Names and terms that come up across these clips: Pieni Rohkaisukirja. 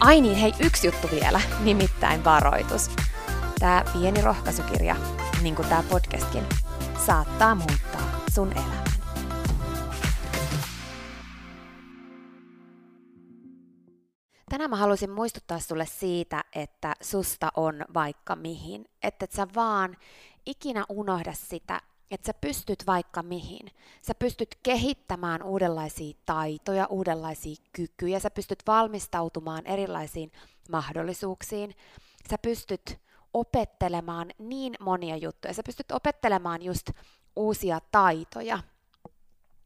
Ai niin, hei, yksi juttu vielä, nimittäin varoitus. Tää pieni rohkaisukirja, niin kuin tää podcastkin, saattaa muuttaa sun elämän. Tänään mä haluaisin muistuttaa sulle siitä, että susta on vaikka mihin. Että et sä vaan ikinä unohda sitä, että sä pystyt vaikka mihin. Sä pystyt kehittämään uudenlaisia taitoja, uudenlaisia kykyjä. Sä pystyt valmistautumaan erilaisiin mahdollisuuksiin. Sä pystyt opettelemaan niin monia juttuja. Sä pystyt opettelemaan just uusia taitoja.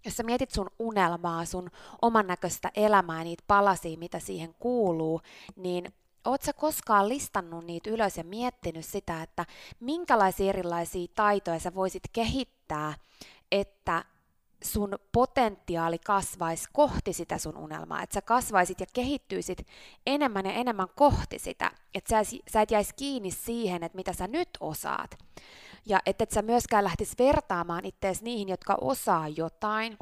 Jos sä mietit sun unelmaa, sun oman näköistä elämää ja niitä palasia, mitä siihen kuuluu, niin oot sä koskaan listannut niitä ylös ja miettinyt sitä, että minkälaisia erilaisia taitoja sä voisit kehittää, että sun potentiaali kasvaisi kohti sitä sun unelmaa, että sä kasvaisit ja kehittyisit enemmän ja enemmän kohti sitä, että sä et jäisi kiinni siihen, että mitä sä nyt osaat. Ja että et sä myöskään lähtisi vertaamaan ittees niihin, jotka osaa jotain,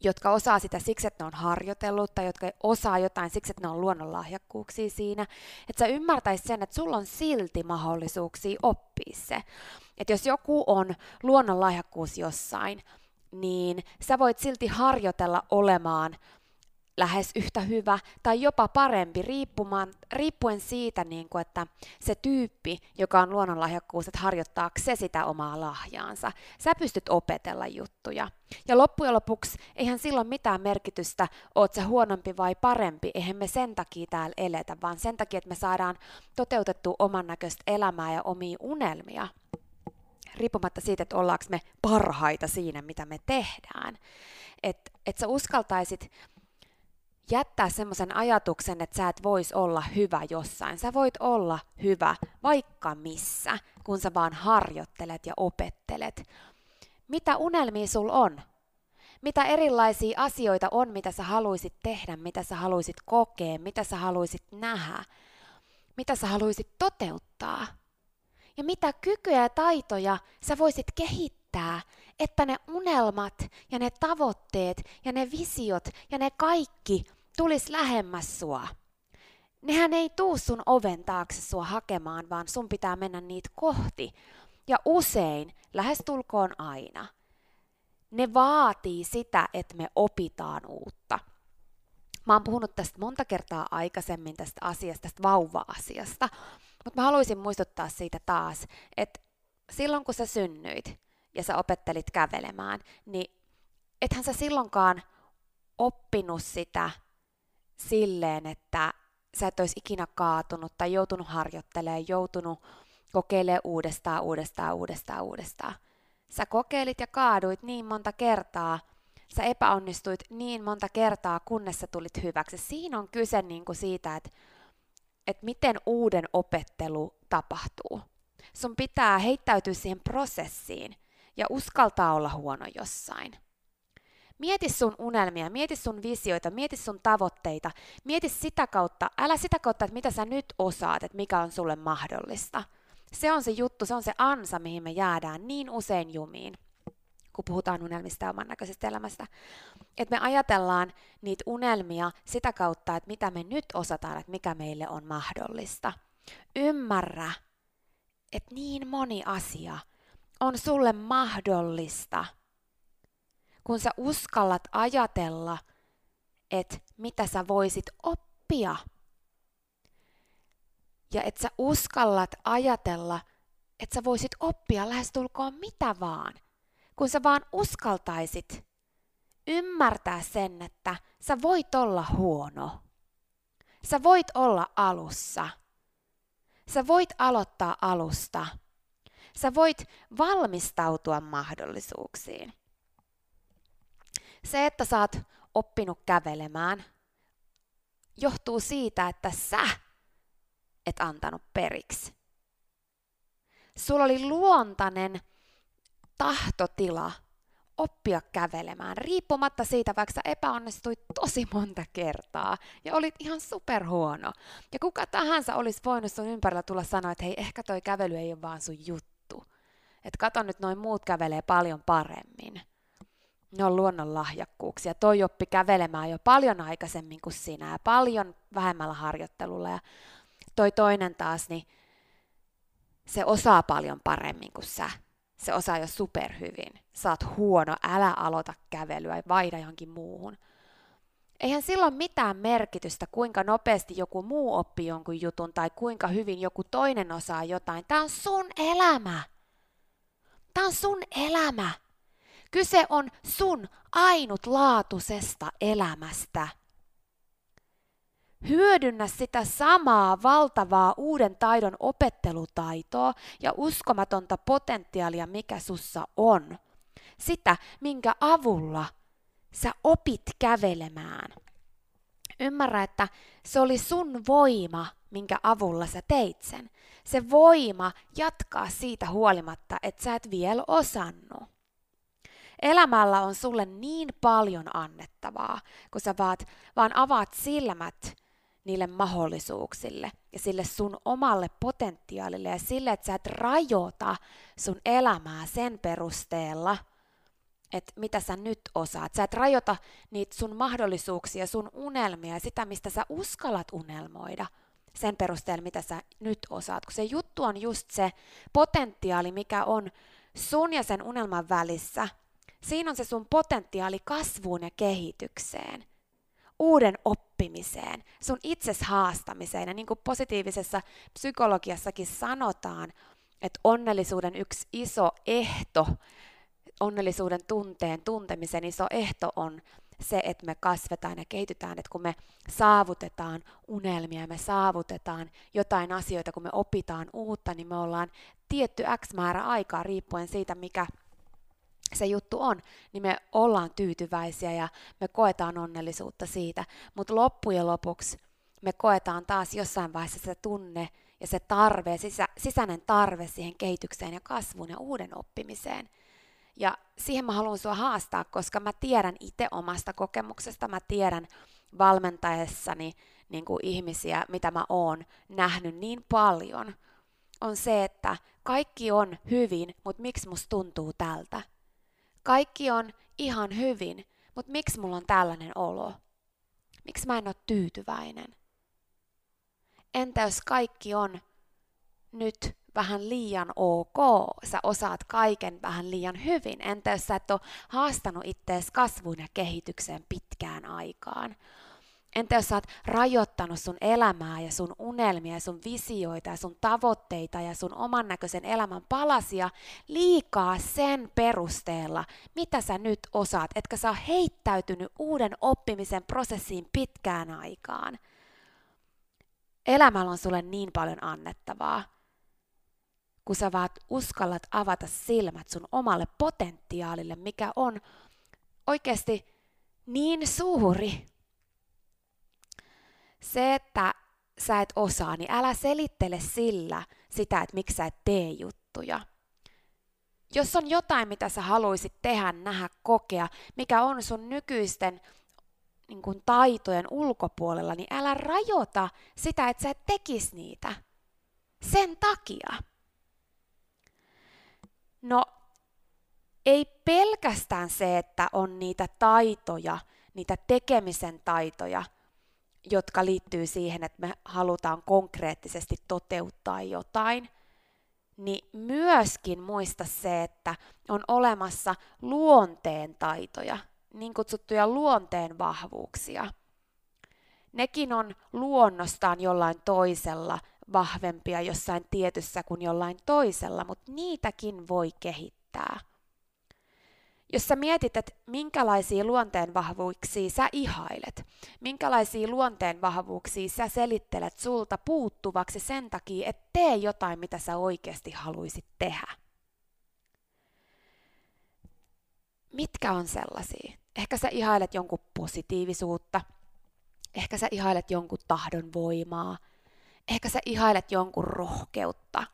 jotka osaa sitä siksi, että ne on harjoitellut, tai jotka osaa jotain siksi, että ne on luonnonlahjakkuuksia siinä. Että sä ymmärtäisit sen, että sulla on silti mahdollisuuksia oppia se. Että jos joku on luonnonlahjakkuus jossain, niin sä voit silti harjoitella olemaan lähes yhtä hyvä tai jopa parempi riippuen siitä, että se tyyppi, joka on luonnonlahjakkuus, että harjoittaako se sitä omaa lahjaansa. Sä pystyt opetella juttuja. Ja loppujen lopuksi eihän silloin mitään merkitystä, oot sä huonompi vai parempi. Eihän me sen takia täällä eletä, vaan sen takia, että me saadaan toteutettua oman näköistä elämää ja omia unelmia. Riippumatta siitä, että ollaanko me parhaita siinä, mitä me tehdään. Että sä uskaltaisit jättää semmoisen ajatuksen, että sä et vois olla hyvä jossain. Sä voit olla hyvä vaikka missä, kun sä vaan harjoittelet ja opettelet. Mitä unelmia sul on? Mitä erilaisia asioita on, mitä sä haluisit tehdä, mitä sä haluisit kokea, mitä sä haluisit nähdä, mitä sä haluisit toteuttaa? Ja mitä kykyjä ja taitoja sä voisit kehittää, että ne unelmat ja ne tavoitteet ja ne visiot ja ne kaikki tulis lähemmäs sua. Nehän ei tuu sun oven taakse sua hakemaan, vaan sun pitää mennä niitä kohti. Ja usein, lähestulkoon aina, ne vaatii sitä, että me opitaan uutta. Mä oon puhunut tästä monta kertaa aikaisemmin tästä asiasta, tästä vauva-asiasta. Mutta mä haluaisin muistuttaa siitä taas, että silloin kun sä synnyit ja sä opettelit kävelemään, niin ethän sä silloinkaan oppinut sitä silleen, että sä et olisi ikinä kaatunut tai joutunut harjoittelemaan, joutunut kokeilemaan uudestaan. Sä kokeilit ja kaaduit niin monta kertaa, sä epäonnistuit niin monta kertaa, kunnes sä tulit hyväksi. Siinä on kyse niinku siitä, että miten uuden opettelu tapahtuu. Sun pitää heittäytyä siihen prosessiin ja uskaltaa olla huono jossain. Mieti sun unelmia, mieti sun visioita, mieti sun tavoitteita, mieti sitä kautta, älä sitä kautta, että mitä sä nyt osaat, että mikä on sulle mahdollista. Se on se juttu, se on se ansa, mihin me jäädään niin usein jumiin, kun puhutaan unelmista ja oman näköisestä elämästä. Että me ajatellaan niitä unelmia sitä kautta, että mitä me nyt osataan, että mikä meille on mahdollista. Ymmärrä, että niin moni asia on sulle mahdollista, kun sä uskallat ajatella, että mitä sä voisit oppia. Ja että sä uskallat ajatella, että sä voisit oppia lähestulkoon mitä vaan. Kun sä vaan uskaltaisit ymmärtää sen, että sä voit olla huono. Sä voit olla alussa. Sä voit aloittaa alusta. Sä voit valmistautua mahdollisuuksiin. Se, että sä oot oppinut kävelemään, johtuu siitä, että sä et antanut periksi. Sulla oli luontainen tahtotila oppia kävelemään, riippumatta siitä, vaikka sä epäonnistuit tosi monta kertaa ja olit ihan superhuono. Ja kuka tahansa olisi voinut sun ympärillä tulla sanoa, että hei, ehkä toi kävely ei ole vaan sun juttu. Että kato nyt, noin muut kävelee paljon paremmin. Ne on luonnon lahjakkuuksia. Toi oppi kävelemään jo paljon aikaisemmin kuin sinä ja paljon vähemmällä harjoittelulla. Ja toi toinen taas, niin se osaa paljon paremmin kuin sä. Se osaa jo superhyvin. Sä oot huono, älä aloita kävelyä ja vaihda johonkin muuhun. Eihän sillä ole mitään merkitystä, kuinka nopeasti joku muu oppii jonkun jutun tai kuinka hyvin joku toinen osaa jotain. Tää on sun elämä. Tää on sun elämä. Kyse on sun ainutlaatuisesta elämästä. Hyödynnä sitä samaa valtavaa uuden taidon opettelutaitoa ja uskomatonta potentiaalia, mikä sussa on. Sitä, minkä avulla sä opit kävelemään. Ymmärrä, että se oli sun voima, minkä avulla sä teit sen. Se voima jatkaa siitä huolimatta, että sä et vielä osannut. Elämällä on sulle niin paljon annettavaa, kun sä vaan avaat silmät niille mahdollisuuksille ja sille sun omalle potentiaalille ja sille, että sä et rajoita sun elämää sen perusteella, että mitä sä nyt osaat. Sä et rajoita niitä sun mahdollisuuksia, sun unelmia ja sitä, mistä sä uskallat unelmoida sen perusteella, mitä sä nyt osaat. Kun se juttu on just se potentiaali, mikä on sun ja sen unelman välissä. Siinä on se sun potentiaali kasvuun ja kehitykseen, uuden oppimiseen, sun itses haastamiseen. Ja niin kuin positiivisessa psykologiassakin sanotaan, että onnellisuuden yksi iso ehto, onnellisuuden tunteen tuntemisen iso ehto on se, että me kasvetaan ja kehitytään, että kun me saavutetaan unelmia, me saavutetaan jotain asioita, kun me opitaan uutta, niin me ollaan tietty X määrä aikaa riippuen siitä, mikä se juttu on, niin me ollaan tyytyväisiä ja me koetaan onnellisuutta siitä, mutta loppujen lopuksi me koetaan taas jossain vaiheessa se tunne ja se tarve, sisäinen tarve siihen kehitykseen ja kasvuun ja uuden oppimiseen. Ja siihen mä haluan sua haastaa, koska mä tiedän itse omasta kokemuksesta, mä tiedän valmentaessani niin kuin ihmisiä, mitä mä oon nähnyt niin paljon, on se, että kaikki on hyvin, mutta miksi musta tuntuu tältä? Kaikki on ihan hyvin, mutta miksi mulla on tällainen olo? Miksi mä en ole tyytyväinen? Entä jos kaikki on nyt vähän liian ok? Sä osaat kaiken vähän liian hyvin. Entä jos sä et ole haastanut ittees kasvuun ja kehitykseen pitkään aikaan? Entä jos sä oot rajoittanut sun elämää ja sun unelmia ja sun visioita ja sun tavoitteita ja sun oman näköisen elämän palasia liikaa sen perusteella, mitä sä nyt osaat, etkä sä oo heittäytynyt uuden oppimisen prosessiin pitkään aikaan. Elämällä on sulle niin paljon annettavaa, kun sä vaan uskallat avata silmät sun omalle potentiaalille, mikä on oikeasti niin suuri. Se, että sä et osaa, niin älä selittele sillä sitä, että miksi sä et tee juttuja. Jos on jotain, mitä sä haluisit tehdä, nähdä, kokea, mikä on sun nykyisten niin kun, taitojen ulkopuolella, niin älä rajoita sitä, että sä et tekisi niitä. Sen takia. No, ei pelkästään se, että on niitä taitoja, niitä tekemisen taitoja, jotka liittyy siihen, että me halutaan konkreettisesti toteuttaa jotain, niin myöskin muista se, että on olemassa luonteen taitoja, niin kutsuttuja luonteen vahvuuksia. Nekin on luonnostaan jollain toisella vahvempia jossain tietyssä kuin jollain toisella, mutta niitäkin voi kehittää. Jos sä mietit, että minkälaisia luonteen vahvuuksia sä ihailet, minkälaisia luonteen vahvuuksia sä selittelet sulta puuttuvaksi sen takia, että tee jotain, mitä sä oikeasti haluisit tehdä. Mitkä on sellaisia? Ehkä sä ihailet jonkun positiivisuutta, ehkä sä ihailet jonkun tahdon voimaa, ehkä sä ihailet jonkun rohkeutta,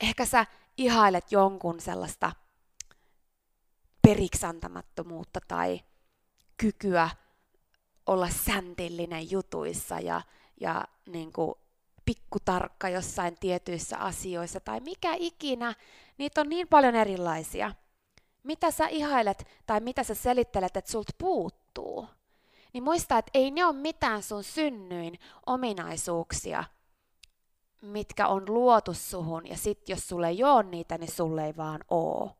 ehkä sä ihailet jonkun sellaista periksantamattomuutta tai kykyä olla säntillinen jutuissa ja niin kuin pikkutarkka jossain tietyissä asioissa tai mikä ikinä, niitä on niin paljon erilaisia. Mitä sä ihailet tai mitä sä selittelet, että sulta puuttuu, niin muista, että ei ne ole mitään sun synnyin ominaisuuksia, mitkä on luotu suhun ja sit jos sulle ei ole niitä, niin sulle ei vaan oo.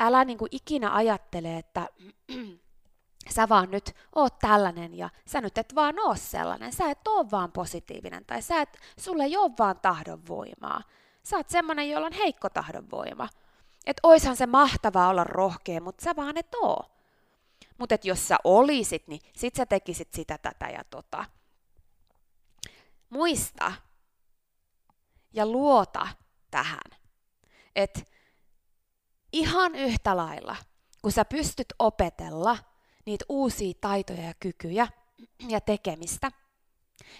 Älä niin kuin ikinä ajattele, että sä vaan nyt oot tällainen ja sä nyt et vaan oo sellainen. Sä et oo vaan positiivinen tai sulle ei oo vaan tahdonvoimaa. Sä oot semmonen, jolla on heikko tahdonvoima. Et oishan se mahtavaa olla rohkea, mutta sä vaan et oo. Mutta jos sä olisit, niin sit sä tekisit sitä, tätä ja tota. Muista ja luota tähän, että ihan yhtä lailla, kun sä pystyt opetella niitä uusia taitoja ja kykyjä ja tekemistä,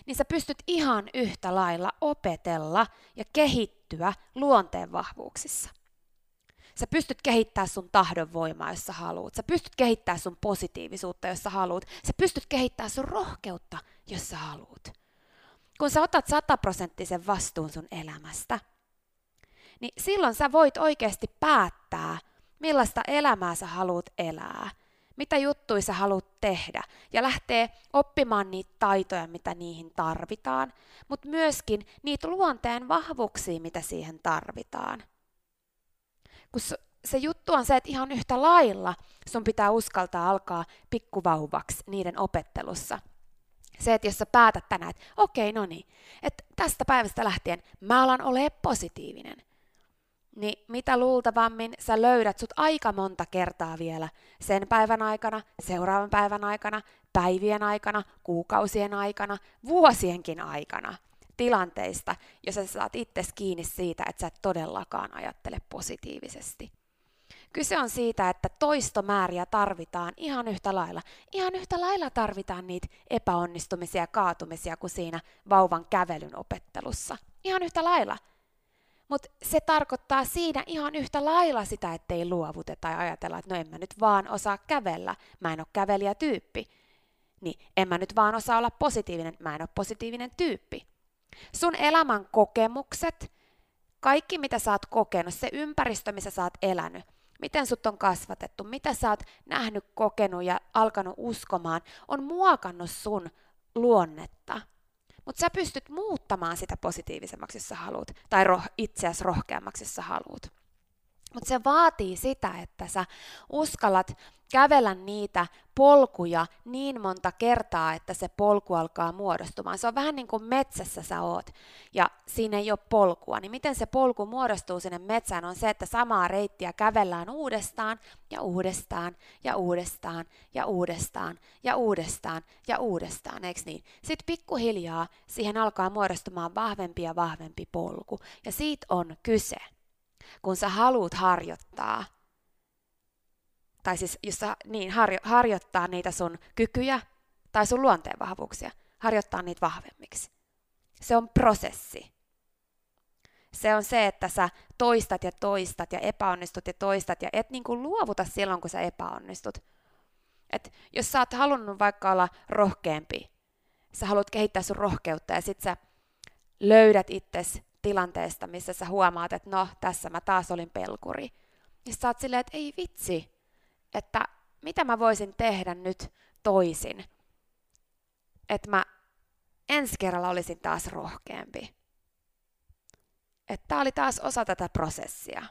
niin sä pystyt ihan yhtä lailla opetella ja kehittyä luonteen vahvuuksissa. Sä pystyt kehittämään sun tahdonvoimaa, jos sä haluat. Sä pystyt kehittämään sun positiivisuutta, jos sä haluat. Sä pystyt kehittämään sun rohkeutta, jos sä haluat. Kun sä otat 100% vastuun sun elämästä, niin silloin sä voit oikeasti päättää, millaista elämää sä haluat elää, mitä juttuja sä haluat tehdä ja lähtee oppimaan niitä taitoja, mitä niihin tarvitaan, mutta myöskin niitä luonteen vahvuuksia, mitä siihen tarvitaan. Kun se juttu on se, että ihan yhtä lailla sun pitää uskaltaa alkaa pikkuvauvaksi niiden opettelussa. Se, että jos sä päätät tänään, että okei, no niin, että tästä päivästä lähtien mä alan olemaan positiivinen. Niin mitä luultavammin sä löydät sut aika monta kertaa vielä sen päivän aikana, seuraavan päivän aikana, päivien aikana, kuukausien aikana, vuosienkin aikana tilanteista, jos sä saat itses kiinni siitä, että sä et todellakaan ajattele positiivisesti. Kyse on siitä, että toistomääriä tarvitaan ihan yhtä lailla. Ihan yhtä lailla tarvitaan niitä epäonnistumisia ja kaatumisia kuin siinä vauvan kävelyn opettelussa. Ihan yhtä lailla. Mutta se tarkoittaa siinä ihan yhtä lailla sitä, ettei luovuteta ja ajatella, että no en mä nyt vaan osaa kävellä, mä en ole kävelijätyyppi. Niin en mä nyt vaan osaa olla positiivinen, mä en ole positiivinen tyyppi. Sun elämän kokemukset, kaikki mitä sä oot kokenut, se ympäristö missä sä oot elänyt, miten sut on kasvatettu, mitä sä oot nähnyt, kokenut ja alkanut uskomaan, on muokannut sun luonnetta. Mutta sä pystyt muuttamaan sitä positiivisemmaksi, jos sä haluat, tai itseäsi rohkeammaksi, jos sä haluat. Mutta se vaatii sitä, että sä uskallat kävellä niitä polkuja niin monta kertaa, että se polku alkaa muodostumaan. Se on vähän niin kuin metsässä sä oot ja siinä ei ole polkua. Niin miten se polku muodostuu sinne metsään on se, että samaa reittiä kävellään uudestaan ja uudestaan ja uudestaan ja uudestaan ja uudestaan ja uudestaan, eikö niin? Sitten pikkuhiljaa siihen alkaa muodostumaan vahvempi ja vahvempi polku ja siitä on kyse. Kun sä haluat harjoittaa, tai siis jos sä, harjoittaa niitä sun kykyjä tai sun luonteen vahvuuksia, harjoittaa niitä vahvemmiksi. Se on prosessi. Se on se, että sä toistat ja epäonnistut ja toistat ja et niin kuin luovuta silloin, kun sä epäonnistut. Et jos sä oot halunnut vaikka olla rohkeampi, sä haluat kehittää sun rohkeutta ja sit sä löydät itsesi tilanteesta, missä sä huomaat, että no, tässä mä taas olin pelkuri. Ja sä oot silleen, että ei vitsi, että mitä mä voisin tehdä nyt toisin, että mä ensi kerralla olisin taas rohkeampi. Että tää oli taas osa tätä prosessia.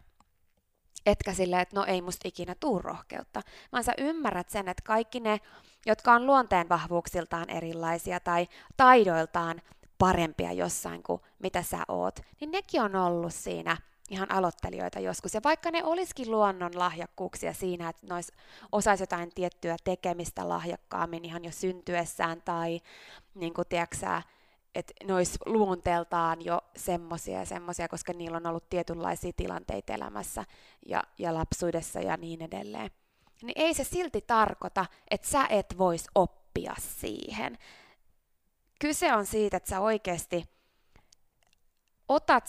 Etkä silleen, että no ei musta ikinä tuu rohkeutta, vaan sä ymmärrät sen, että kaikki ne, jotka on luonteen vahvuuksiltaan erilaisia tai taidoiltaan parempia jossain kuin mitä sä oot, niin nekin on ollut siinä ihan aloittelijoita joskus. Ja vaikka ne olisikin luonnon lahjakkuuksia siinä, että ne osaisi jotain tiettyä tekemistä lahjakkaammin ihan jo syntyessään tai niin kuin tiedätkö, että ne olisi luonteeltaan jo semmoisia ja semmoisia, koska niillä on ollut tietynlaisia tilanteita elämässä ja lapsuudessa ja niin edelleen. Niin ei se silti tarkoita, että sä et voisi oppia siihen. Kyse on siitä, että sä oikeasti otat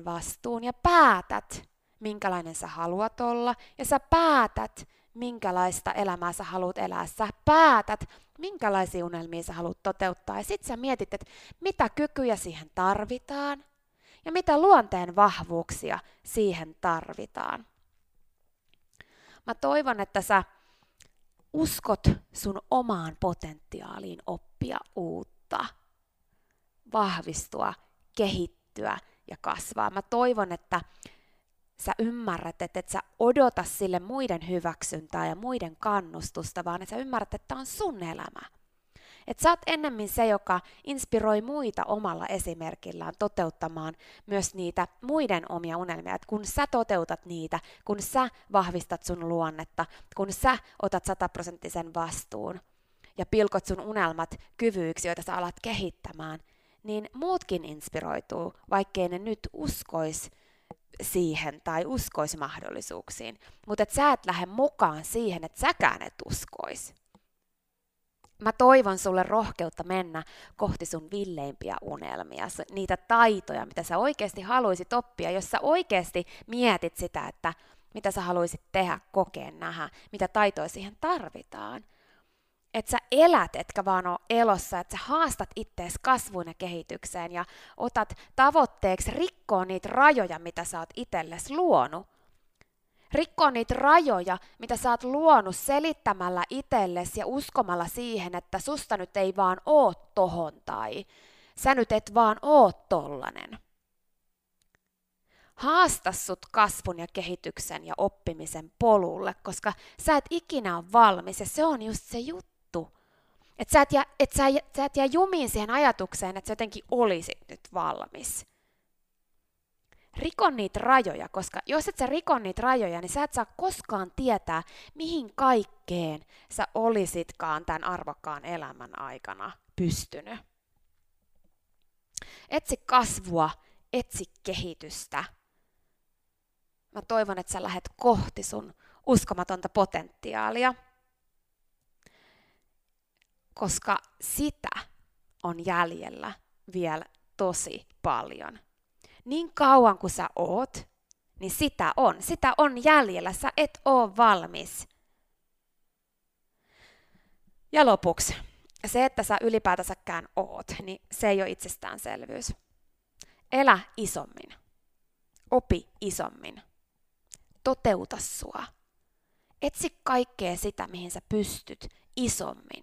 100% vastuun ja päätät, minkälainen sä haluat olla. Ja sä päätät, minkälaista elämää sä haluat elää. Sä päätät, minkälaisia unelmia sä haluat toteuttaa. Ja sit sä mietit, että mitä kykyjä siihen tarvitaan ja mitä luonteen vahvuuksia siihen tarvitaan. Mä toivon, että sä uskot sun omaan potentiaaliin oppia uutta, vahvistua, kehittyä ja kasvaa. Mä toivon, että sä ymmärrät, että et sä odota sille muiden hyväksyntää ja muiden kannustusta, vaan että sä ymmärrät, että tää on sun elämä. Että sä oot ennemmin se, joka inspiroi muita omalla esimerkillään toteuttamaan myös niitä muiden omia unelmia. Et kun sä toteutat niitä, kun sä vahvistat sun luonnetta, kun sä otat 100% vastuun ja pilkot sun unelmat kyvyiksi, joita sä alat kehittämään, niin muutkin inspiroituu, vaikkei ne nyt uskois siihen tai uskois mahdollisuuksiin. Mutta et sä et lähde mukaan siihen, että säkään et uskois. Mä toivon sulle rohkeutta mennä kohti sun villeimpiä unelmia, niitä taitoja, mitä sä oikeasti haluisit oppia, jos sä oikeasti mietit sitä, että mitä sä haluisit tehdä, kokea, nähdä, mitä taitoja siihen tarvitaan. Että sä elät, etkä vaan ole elossa, että sä haastat ittees kasvuun ja kehitykseen ja otat tavoitteeksi rikkoa niitä rajoja, mitä sä oot itsellesi luonut. Rikkoa niitä rajoja, mitä sä oot luonut selittämällä itsellesi ja uskomalla siihen, että susta nyt ei vaan oo tohon tai sä nyt et vaan oo tollanen. Haasta sut kasvun ja kehityksen ja oppimisen polulle, koska sä et ikinä ole valmis ja se on just se juttu. Että sä et jää jumiin siihen ajatukseen, että sä jotenkin olisit nyt valmis. Riko niitä rajoja, koska jos et sä riko niitä rajoja, niin sä et saa koskaan tietää, mihin kaikkeen sä olisitkaan tämän arvokkaan elämän aikana pystynyt. Etsi kasvua, etsi kehitystä. Mä toivon, että sä lähdet kohti sun uskomatonta potentiaalia, koska sitä on jäljellä vielä tosi paljon. Niin kauan kuin sä oot, niin sitä on jäljellä, sä et oo valmis. Ja lopuksi, se että sä ylipäätänsäkään oot, niin se ei ole itsestäänselvyys. Elä isommin, opi isommin, toteuta sua. Etsi kaikkea sitä, mihin sä pystyt isommin.